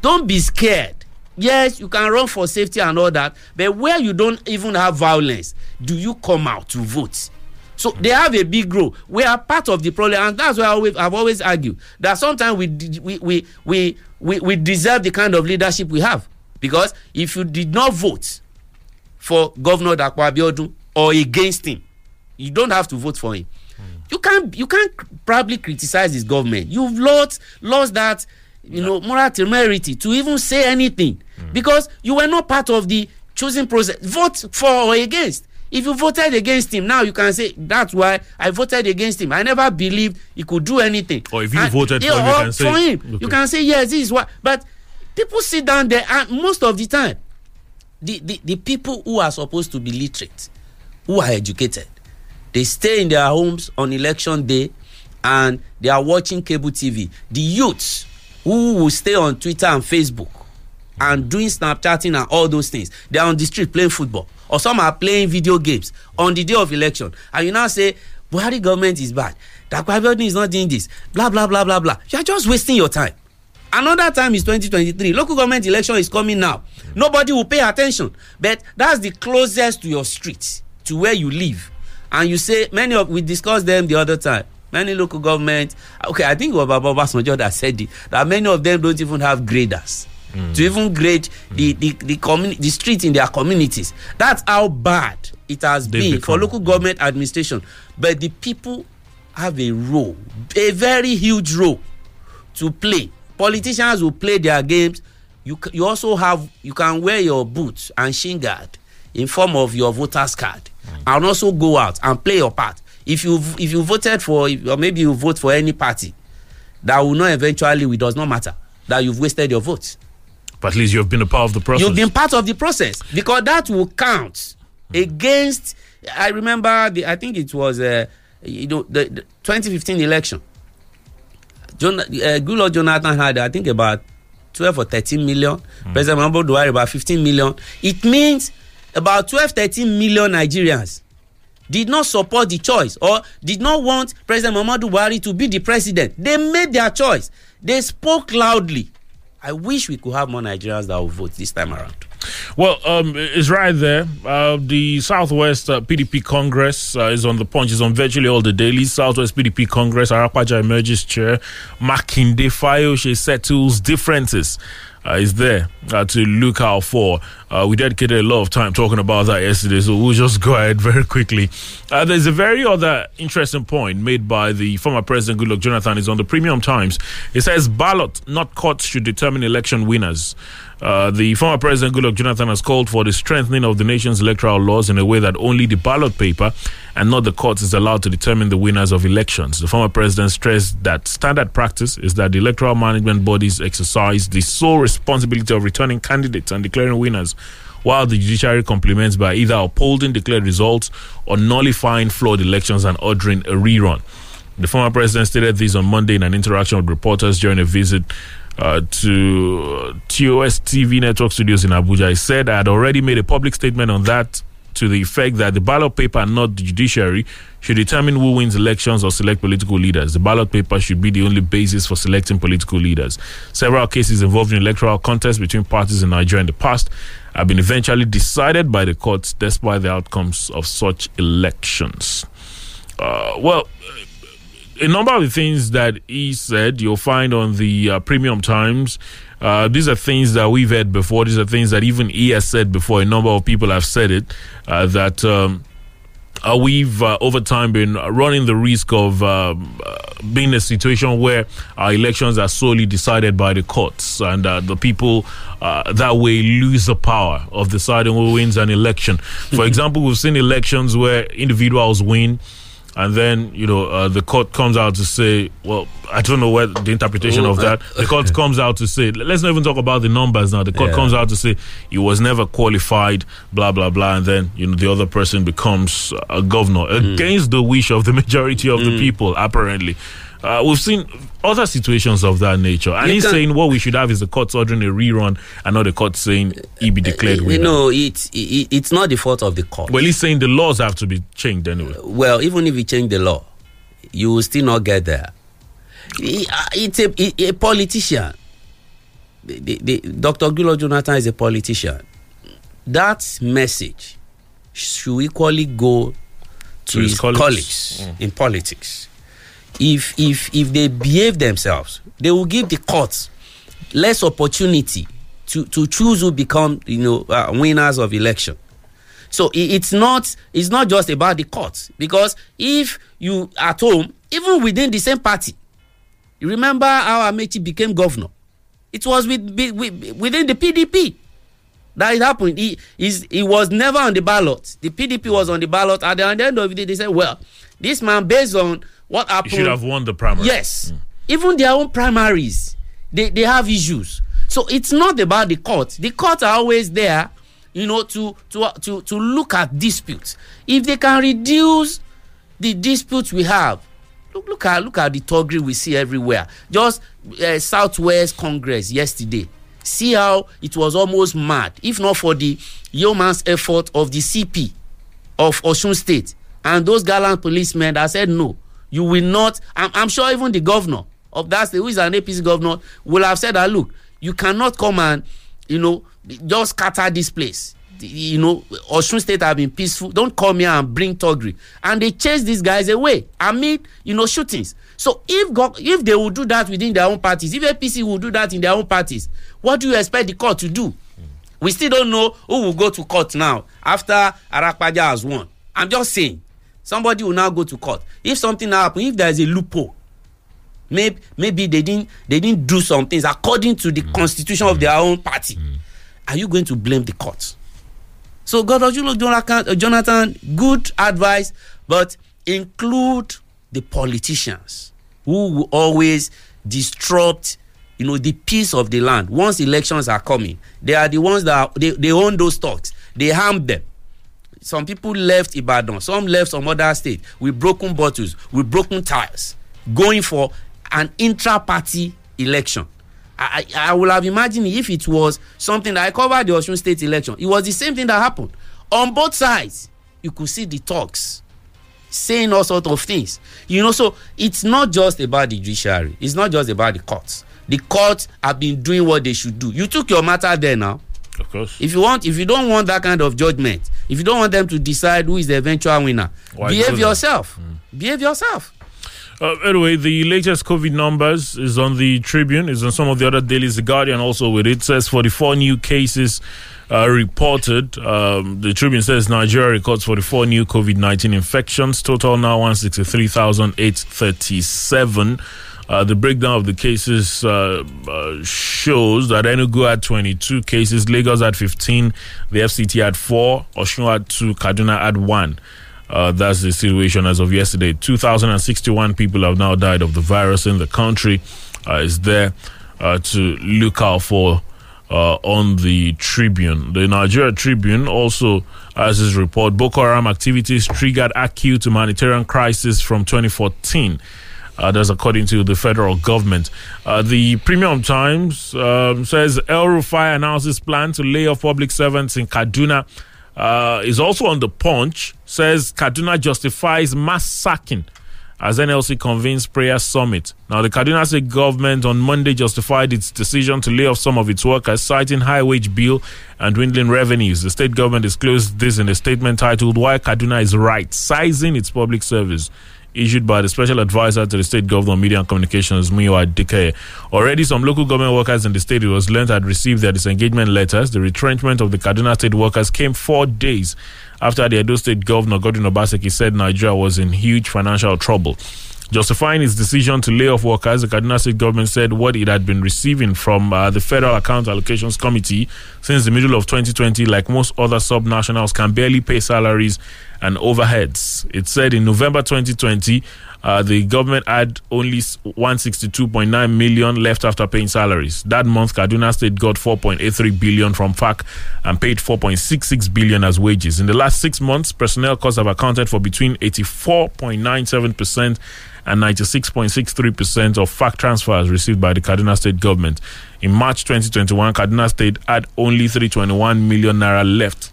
Don't be scared. Yes, you can run for safety and all that, but where you don't even have violence, do you come out to vote? So they have a big role. We are part of the problem, and that's why I've always argued that sometimes we deserve the kind of leadership we have. Because if you did not vote for Governor Abiodun or against him, you don't have to vote for him. You can't probably criticize his government. You've lost that, you know, moral temerity to even say anything, because you were not part of the choosing process. Vote for or against. If you voted against him, now you can say, that's why I voted against him. I never believed he could do anything. Or if you voted for him, you can say, for him, okay. You can say, yes, this is what. But people sit down there, and most of the time, the people who are supposed to be literate, who are educated, they stay in their homes on election day, and they are watching cable TV. The youths who will stay on Twitter and Facebook and doing Snapchatting and all those things, they are on the street playing football. Or some are playing video games on the day of election. And you now say, Buhari government is bad. That Abiodun is not doing this. Blah, blah, blah, blah, blah. You are just wasting your time. Another time is 2023. Local government election is coming now. Nobody will pay attention. But that's the closest to your street, to where you live. And you say, we discussed them the other time. Many local governments, okay, I think Obasanjo that said it, that many of them don't even have graders. To even grade the streets in their communities. That's how bad it has been for local government administration. But the people have a role, a very huge role to play. Politicians will play their games. You also have, you can wear your boots and shin guard in form of your voter's card, and also go out and play your part. If you voted for, or maybe you vote for any party, that will not eventually, it does not matter that you've wasted your vote. But at least you've been a part of the process. You've been part of the process, because that will count against. I remember, I think it was the 2015 election. Goodluck Jonathan had, I think, about 12 or 13 million. President Muhammadu Buhari about 15 million. It means about 12, 13 million Nigerians did not support the choice or did not want President Muhammadu Buhari to be the president. They made their choice. They spoke loudly. I wish we could have more Nigerians that will vote this time around. Well, it's right there. The Southwest PDP Congress is on the punch. It's on virtually all the dailies. Southwest PDP Congress, Arakwaja emerges chair. Makinde, Fayose settles differences. Is there to look out for. We dedicated a lot of time talking about that yesterday, so we'll just go ahead very quickly. There's a very other interesting point made by the former president, Goodluck Jonathan, is on the Premium Times. It says, ballot, not courts, should determine election winners. The former president, Goodluck Jonathan, has called for the strengthening of the nation's electoral laws in a way that only the ballot paper and not the courts is allowed to determine the winners of elections. The former president stressed that standard practice is that the electoral management bodies exercise the sole responsibility of returning candidates and declaring winners, while the judiciary complements by either upholding declared results or nullifying flawed elections and ordering a rerun. The former president stated this on Monday in an interaction with reporters during a visit to TOS TV network studios in Abuja. He said, I had already made a public statement on that, to the effect that the ballot paper and not the judiciary should determine who wins elections or select political leaders. The ballot paper should be the only basis for selecting political leaders. Several cases involving electoral contests between parties in Nigeria in the past have been eventually decided by the courts despite the outcomes of such elections. Well, a number of the things that he said you'll find on the Premium Times. These are things that we've heard before. These are things that even he has said before. A number of people have said it, that we've over time been running the risk of being in a situation where our elections are solely decided by the courts, and the people that way lose the power of deciding who wins an election. For example, we've seen elections where individuals win, and then, you know, the court comes out to say, well, I don't know what the interpretation of that. The court comes out to say, let's not even talk about the numbers now. The court comes out to say, he was never qualified, blah, blah, blah. And then, you know, the other person becomes a governor against the wish of the majority of the people, apparently. We've seen other situations of that nature. And he's saying what we should have is the courts ordering a rerun and not the court saying he be declared winner. You know, it's not the fault of the court. Well, he's saying the laws have to be changed anyway. Well, even if you change the law, you will still not get there. It's a politician. Dr. Goodluck Jonathan is a politician. That message should equally go to his colleagues in politics. If they behave themselves, they will give the courts less opportunity to choose who become, you know, winners of election. So it's not just about the courts, because if you at home, even within the same party, you remember how Amechi became governor. It was within the PDP that it happened. He was never on the ballot. The PDP was on the ballot. At the end of the day, they said, well, this man, based on what happened, he should have won the primary. Yes. Even their own primaries, they have issues. So it's not about the court. The courts are always there, you know, to look at disputes. If they can reduce the disputes we have, look at the toggery we see everywhere. Just Southwest Congress yesterday. See how it was almost mad, if not for the yeoman's effort of the CP of Osun State and those gallant policemen that said no. You will not. I'm sure even the governor of that state, who is an APC governor, will have said that, look, you cannot come and, you know, just scatter this place. You know, Osun State have been peaceful. Don't come here and bring toggery. And they chased these guys away amid, you know, shootings. So if they will do that within their own parties, if APC will do that in their own parties, what do you expect the court to do? We still don't know who will go to court now after Arakwaja has won. I'm just saying. Somebody will now go to court. If something happens, if there is a loophole, maybe they didn't do some things according to the constitution of their own party. Are you going to blame the court? So, God, you know, Jonathan, good advice, but include the politicians who will always disrupt, you know, the peace of the land. Once elections are coming, they are the ones that they own those stocks. They harm them. Some people left Ibadan. Some left some other state with broken bottles, with broken tires, going for an intra-party election. I would have imagined if it was something that I covered the Osun State election. It was the same thing that happened. On both sides, you could see the talks saying all sorts of things. You know, so it's not just about the judiciary. It's not just about the courts. The courts have been doing what they should do. You took your matter there now. Of course. If you don't want that kind of judgment, if you don't want them to decide who is the eventual winner, behave yourself. Anyway, the latest COVID numbers is on the Tribune, is on some of the other dailies, The Guardian also with it. It says 44 new cases reported. The Tribune says Nigeria records 44 new COVID-19 infections. Total now 163,837. The breakdown of the cases shows that Enugu had 22 cases, Lagos had 15, the FCT had 4, Osun had 2, Kaduna had 1. That's the situation as of yesterday. 2,061 people have now died of the virus in the country. It's there to look out for on the Tribune. The Nigeria Tribune also has its report. Boko Haram activities triggered acute humanitarian crisis from 2014. That's according to the federal government. The Premium Times says El Rufai announces plan to lay off public servants in Kaduna. Is also on the Punch, says Kaduna justifies mass sacking as NLC convenes prayer summit. Now, the Kaduna State government on Monday justified its decision to lay off some of its workers, citing high wage bill and dwindling revenues. The state government disclosed this in a statement titled, "Why Kaduna is Right Sizing Its Public Service issued by the Special Advisor to the State Governor on Media and Communications, Muyiwa Adike. Already, some local government workers in the state, it was learned, had received their disengagement letters. The retrenchment of the Kaduna state workers came 4 days after the Edo State Governor, Godwin Obaseki, said Nigeria was in huge financial trouble. Justifying its decision to lay off workers, the Kaduna State government said what it had been receiving from the Federal Account Allocations Committee since the middle of 2020, like most other sub-nationals, can barely pay salaries and overheads. It said in November 2020, the government had only 162.9 million left after paying salaries. That month, Kaduna State got 4.83 billion from FAC and paid 4.66 billion as wages. In the last 6 months, personnel costs have accounted for between 84.97% and 96.63% of FAC transfers received by the Kaduna State government. In March 2021, Kaduna State had only 321 million naira left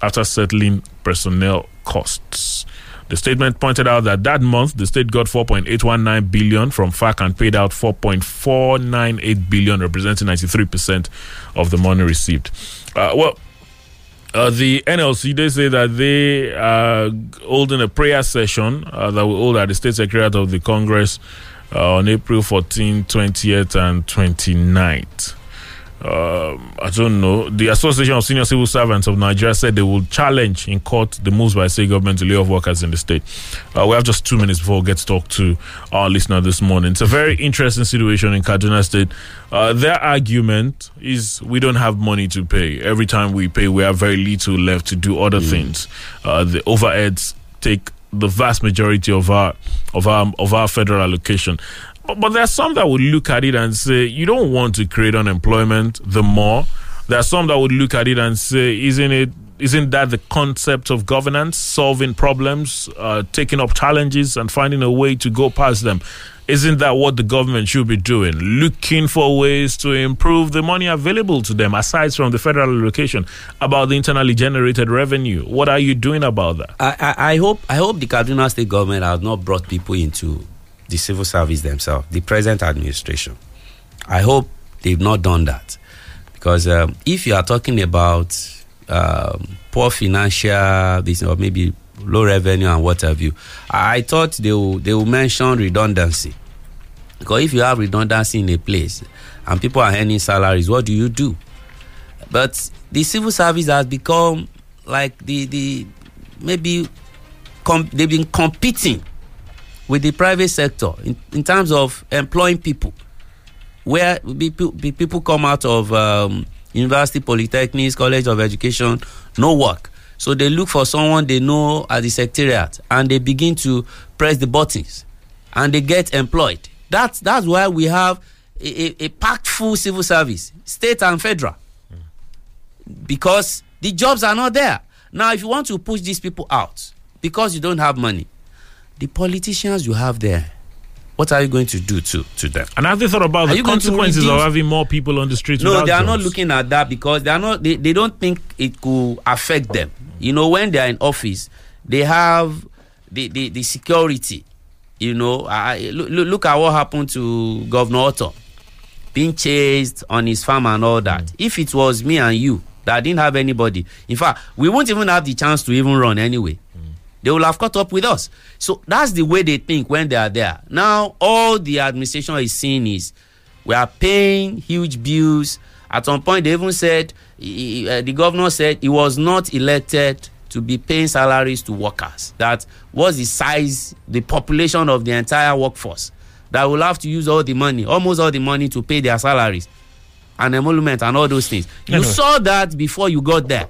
after settling personnel costs. The statement pointed out that that month, the state got 4.819 billion from FAC and paid out 4.498 billion, representing 93% of the money received. The NLC, they say that they are holding a prayer session that will hold at the State Secretariat of the Congress on April 14, 20th and 29th. I don't know. The Association of Senior Civil Servants of Nigeria said they will challenge in court the moves by state government to lay off workers in the state. We have just 2 minutes before we get to talk to our listener this morning. It's a very interesting situation in Kaduna State. Their argument is we don't have money to pay. Every time we pay, we have very little left to do other things. The overheads take the vast majority of our federal allocation. But there are some that would look at it and say, you don't want to create unemployment the more. There are some that would look at it and say, isn't that the concept of governance, solving problems, taking up challenges and finding a way to go past them? Isn't that what the government should be doing? Looking for ways to improve the money available to them, aside from the federal allocation, about the internally generated revenue. What are you doing about that? I hope the Kaduna State government has not brought people into the civil service themselves, the present administration. I hope they've not done that, because if you are talking about poor financial business or maybe low revenue and what have you, I thought they will mention redundancy, because if you have redundancy in a place and people are earning salaries, what do you do? But the civil service has become like they've been competing with the private sector in terms of employing people, where people come out of university, polytechnics, college of education, no work. So they look for someone they know at the secretariat, and they begin to press the buttons, and they get employed. That's why we have a packed full civil service, state and federal, because the jobs are not there. Now, if you want to push these people out because you don't have money, the politicians you have there, what are you going to do to them? And have they thought about the consequences of having more people on the streets? No, they are not looking at that, because they are not. They don't think it could affect them. You know, when they are in office, they have the security. You know, look at what happened to Governor Otto, being chased on his farm and all that. If it was me and you that didn't have anybody, in fact, we won't even have the chance to even run anyway. They will have caught up with us. So that's the way they think when they are there. Now, all the administration is seeing is we are paying huge bills. At some point, they even said, the governor said he was not elected to be paying salaries to workers. That was the size, the population of the entire workforce, that will have to use all the money, almost all the money, to pay their salaries and emolument and all those things. You saw that before you got there.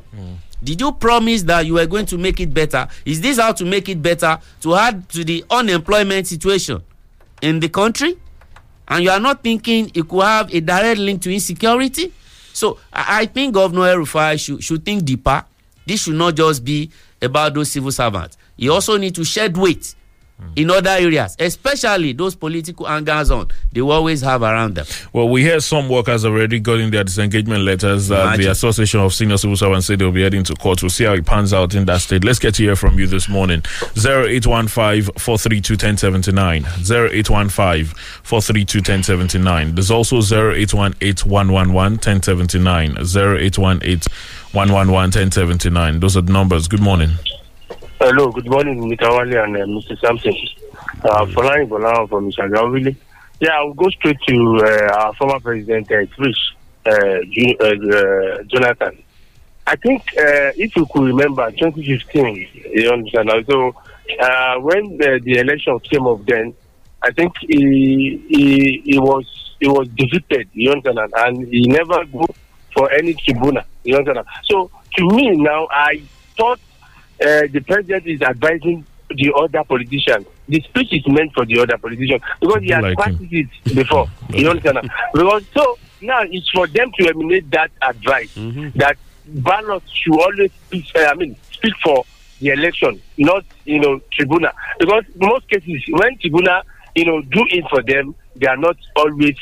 Did you promise that you were going to make it better? Is this how to make it better? To add to the unemployment situation in the country? And you are not thinking it could have a direct link to insecurity? So I think Governor El Rufai should think deeper. This should not just be about those civil servants. You also need to shed weight in other areas, especially those political hangers on they will always have around them. Well, we hear some workers already got in their disengagement letters. The Association of Senior Civil Servants said they'll be heading to court. We'll see how it pans out in that state. Let's get to hear from you this morning. 0815-432-1079. 0815-432-1079. There's also 0818-111-1079. 0818-111-1079. Those are the numbers. Good morning. Hello, good morning, Mr. Wale and Mr. Samson. Following Bola from Shagavili. Yeah, I'll go straight to our former president, Jonathan. I think if you could remember 2015, you understand. So when the election came up then, I think he was defeated, you understand, and he never go for any tribunal, you understand. So to me now, I thought the president is advising the other politician. The speech is meant for the other politician because he has practiced it before, you understand. Because so now it's for them to eliminate that advice that ballot should always speak, speak for the election, not, tribunal. Because most cases, when tribunal, do it for them, they are not always,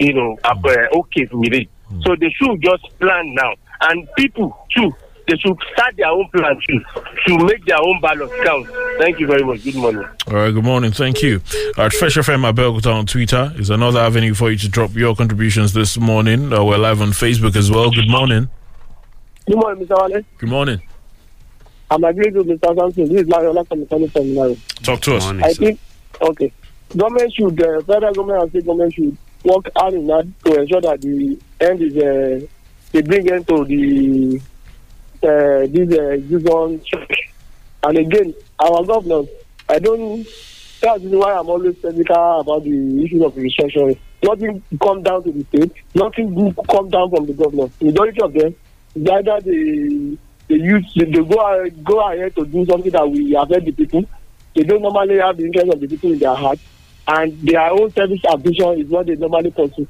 okay with it. So they should just plan now. And people, too, they should start their own plan, too, to make their own ballot count. Thank you very much. Good morning. All right, good morning. Thank you. At Fresh FM, Abeokuta on Twitter is another avenue for you to drop your contributions this morning. We're live on Facebook as well. Good morning. Good morning, Mr. Wale. Good morning. I'm agreeing with Mr. Samson. This is Mariola from the Seminary. Talk to us. Morning, I think, okay, government should, federal government and state government should work hard in that to ensure that the end is, they bring end to the, JUSUN church. And again, our government, that's why I'm always skeptical about the issue of restructuring. Nothing comes down to the state, nothing good comes down from the government. The majority of them, either they go ahead to do something that will affect the people. They don't normally have the interest of the people in their heart, and their own service ambition is what they normally pursue.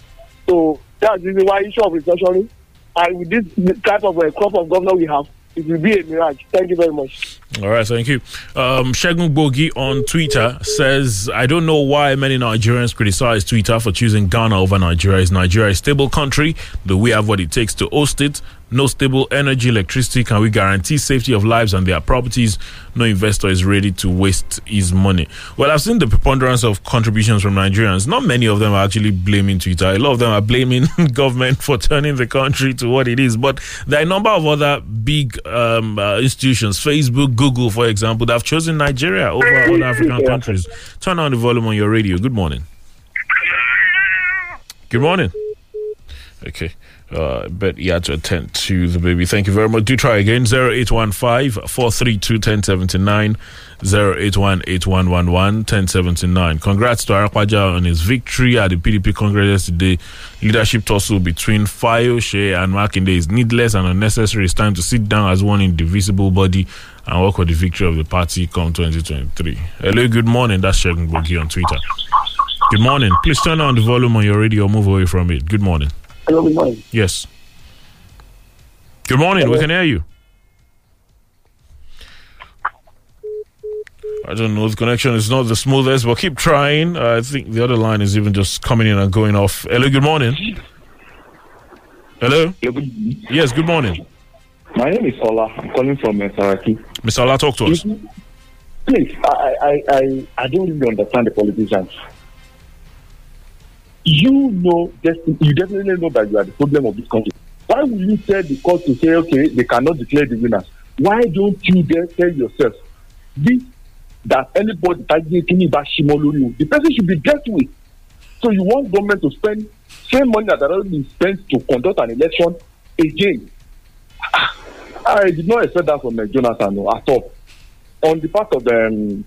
So that's the reason why issue of restructuring, and with this type of crop of government we have, it will be a mirage. Thank you very much. All right, thank you. Shegun Bogi on Twitter says, I don't know why many Nigerians criticize Twitter for choosing Ghana over Nigeria. Is Nigeria a stable country? Do we have what it takes to host it? No stable energy, electricity. Can we guarantee safety of lives and their properties? No investor is ready to waste his money. Well, I've seen the preponderance of contributions from Nigerians. Not many of them are actually blaming Twitter. A lot of them are blaming government for turning the country to what it is. But there are a number of other big institutions, Facebook, Google, for example, that have chosen Nigeria over other African countries. Turn down the volume on your radio. Good morning. Good morning. Okay. But you had to attend to the baby. Thank you very much. Do try again. 0815-432-1079, 08181111079. Congrats to Arakwaja on his victory at the PDP Congress today. Leadership tussle between Fayose and Makinde is needless and unnecessary. It's time to sit down as one indivisible body and work for the victory of the party come 2023. Hello, good morning. That's Shegun Bogi on Twitter. Good morning. Please turn on the volume on your radio or move away from it. Good morning. Hello, good morning. Yes. Good morning. Hello. We can hear you. I don't know. The connection is not the smoothest, but keep trying. I think the other line is even just coming in and going off. Hello, good morning. Hello? Yes, good morning. My name is Ola. I'm calling from Saraki. Mr. Ola, talk to us. Please, I don't really understand the politicians. You definitely know that you are the problem of this country. Why will you tell the court to say, okay, they cannot declare the winners? Why don't you tell yourself this, that anybody targeting Bashimoluru, the person should be dealt with? So you want government to spend same money that already been spent to conduct an election again? I did not expect that from Jonathan at all. On the part of the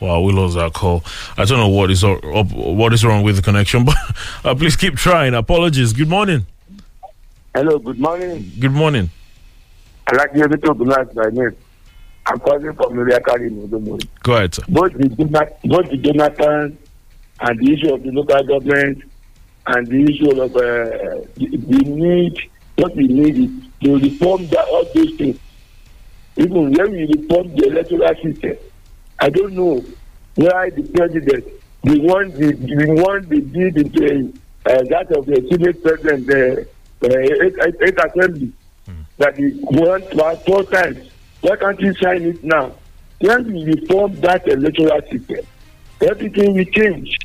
wow, we lost that call. I don't know what is wrong with the connection, but please keep trying. Apologies. Good morning. Hello, good morning. Good morning. I like you to pronounce my name. I'm calling from the academy. Good morning. Go ahead, sir. Both the Jonathan and the issue of the local government and the issue of the need, what we need is to reform all these things. Even when we reform the electoral system, I don't know why the president, we want the deed into that of the Senate president, the assembly, that he wants four times. Why can't you sign it now? When we reform that electoral system, everything will change.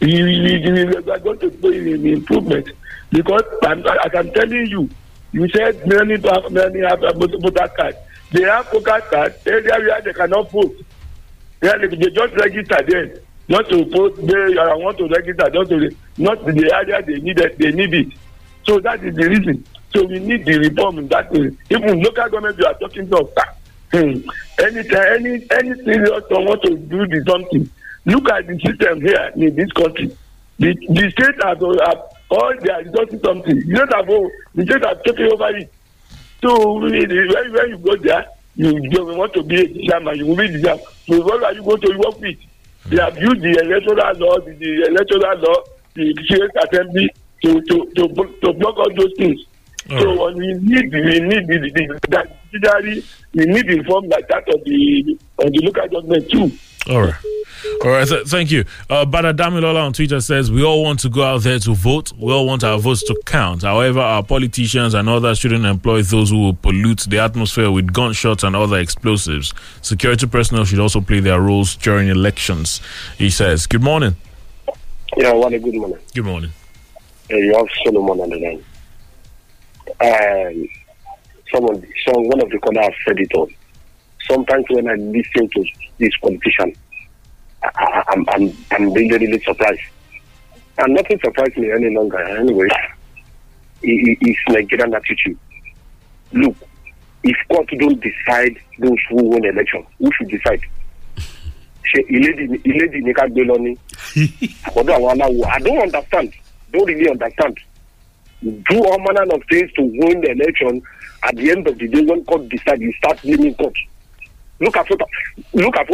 We are going to do an improvement. Because as I'm telling you, you said many have voter cards. They have voter cards, they cannot vote. They just register them. Not to put they want to register, not the area they need it. So that is the reason. So we need the reform in that way. Even local government you are talking to anything you want to do the something. Look at the system here in this country. The state have all they are doing something. You don't have all, the state have taken over it. So when you go there, you want to be a chairman, you will be the chairman. So what are you going to work with? They have used the electoral law, the State Assembly to block all those things. All so right. we need the reform like that of the local government too. All right. Thank you. Badadamilola on Twitter says, we all want to go out there to vote. We all want our votes to count. However, our politicians and others shouldn't employ those who will pollute the atmosphere with gunshots and other explosives. Security personnel should also play their roles during elections, he says. Good morning. Yeah, Wale, good morning. Good morning. You have Solomon on the line. One of the callers said it all. Sometimes when I listen to this politician, I'm really, really surprised. And nothing surprised me any longer. Anyway, it's Nigerian attitude. Look, if court don't decide those who won the election, who should decide? I don't understand. Don't really understand. Do all manner of things to win the election. At the end of the day, when court decides, you start blaming court. Look at what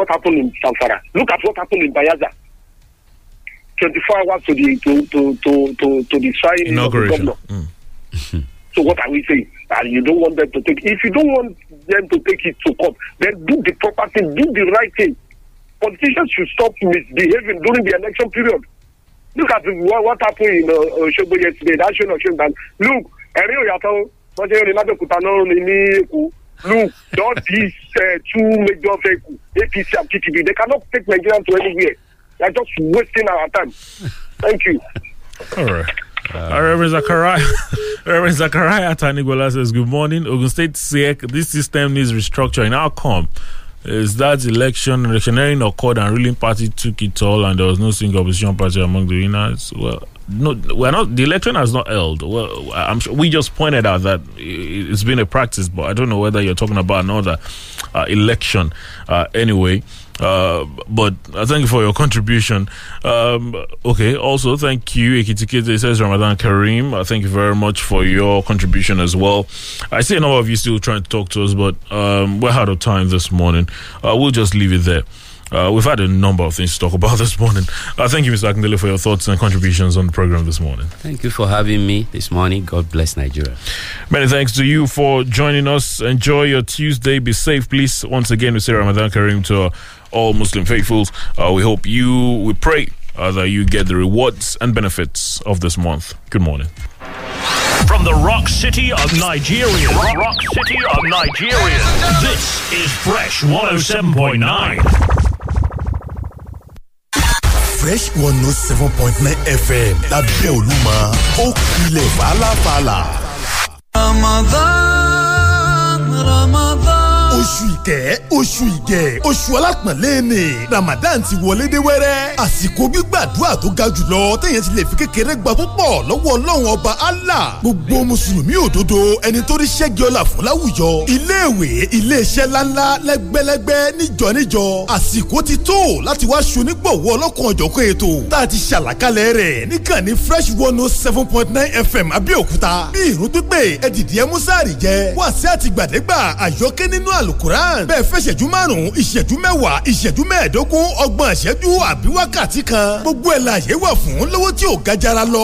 happened in Zamfara. Look at what happened in Bayelsa. 24 hours to the signing of the governor. So what are we saying? And you don't want them to take. If you don't want them to take it to court, then do the proper thing, do the right thing. Politicians should stop misbehaving during the election period. Look at what happened in Showba yesterday. That should not happen. Look, look, not these two major vehicles, APC and PDP. They cannot take Nigerians to anywhere. They are just wasting our time. Thank you. All right. Reverend Zachariah Tanigola says, good morning. Ogun State SEC, this system needs restructuring. How come? Is that electioneering occurred and ruling party took it all and there was no single opposition party among the winners? Well, no, we're not. The election has not held. Well, I'm sure we just pointed out that it's been a practice, but I don't know whether you're talking about another election. Anyway, but thank you for your contribution. Okay. Also, thank you, Ekitikete says Ramadan Kareem. Thank you very much for your contribution as well. I see a number of you still trying to talk to us, but we're out of time this morning. We'll just leave it there. We've had a number of things to talk about this morning. Thank you, Mr. Akindele, for your thoughts and contributions on the program this morning. Thank you for having me this morning. God bless Nigeria. Many thanks to you for joining us. Enjoy your Tuesday. Be safe, please. Once again, we say Ramadan Kareem to all Muslim faithfuls. We pray that you get the rewards and benefits of this month. Good morning. From the rock city of Nigeria, this is Fresh 107.9. Fresh 107.9 FM, lábẹ́ Olúmọ, ó kilẹ̀ fàlàfàlà. Ramadan, Ramadan. Oṣù ìkẹ́, oṣù alápọ̀nlé ni Ramadan ti wọlé dé wẹ́rẹ́. Àsìkò gbígbàdúrà tó ga jùlọ téèyàn ti lè fi kékeré gba púpọ̀ lọ́wọ́ Ọlọ́run Ọba Allah. Gbogbo Mùsùlùmí òdodo ẹni tó rí ṣẹ́gi ọlá fún láwùjọ. Iléèwé, iléeṣẹ́ ńláńlá lẹ́gbẹ́lẹ́gbẹ́ níjọ. Àsìkò ti tó láti wá ṣonígbọ̀wọ́ ọlọ́kan ọ̀jọ̀kan ètò tá a ti ṣàlàkalẹ̀ rẹ̀ níkànnì Fresh 107.9 FM Abeokuta. Bí ìrún pípé ẹ̀dìdì ẹ̀músàárì jẹ́ wàásì àtìgbàdégbà àyọkẹ́ nínú àlùkò Quran bẹ́ẹ̀ fẹ́ ìṣẹ́jú márùn-ún ìṣẹ́jú mẹ́wàá ìṣẹ́jú mẹ́ẹ̀ẹ́dógún ọgbọ̀n ìṣẹ́jú àbí wákàtí kan gbogbo ẹ̀ la yẹ wà fún lówó tí ò gajara lọ.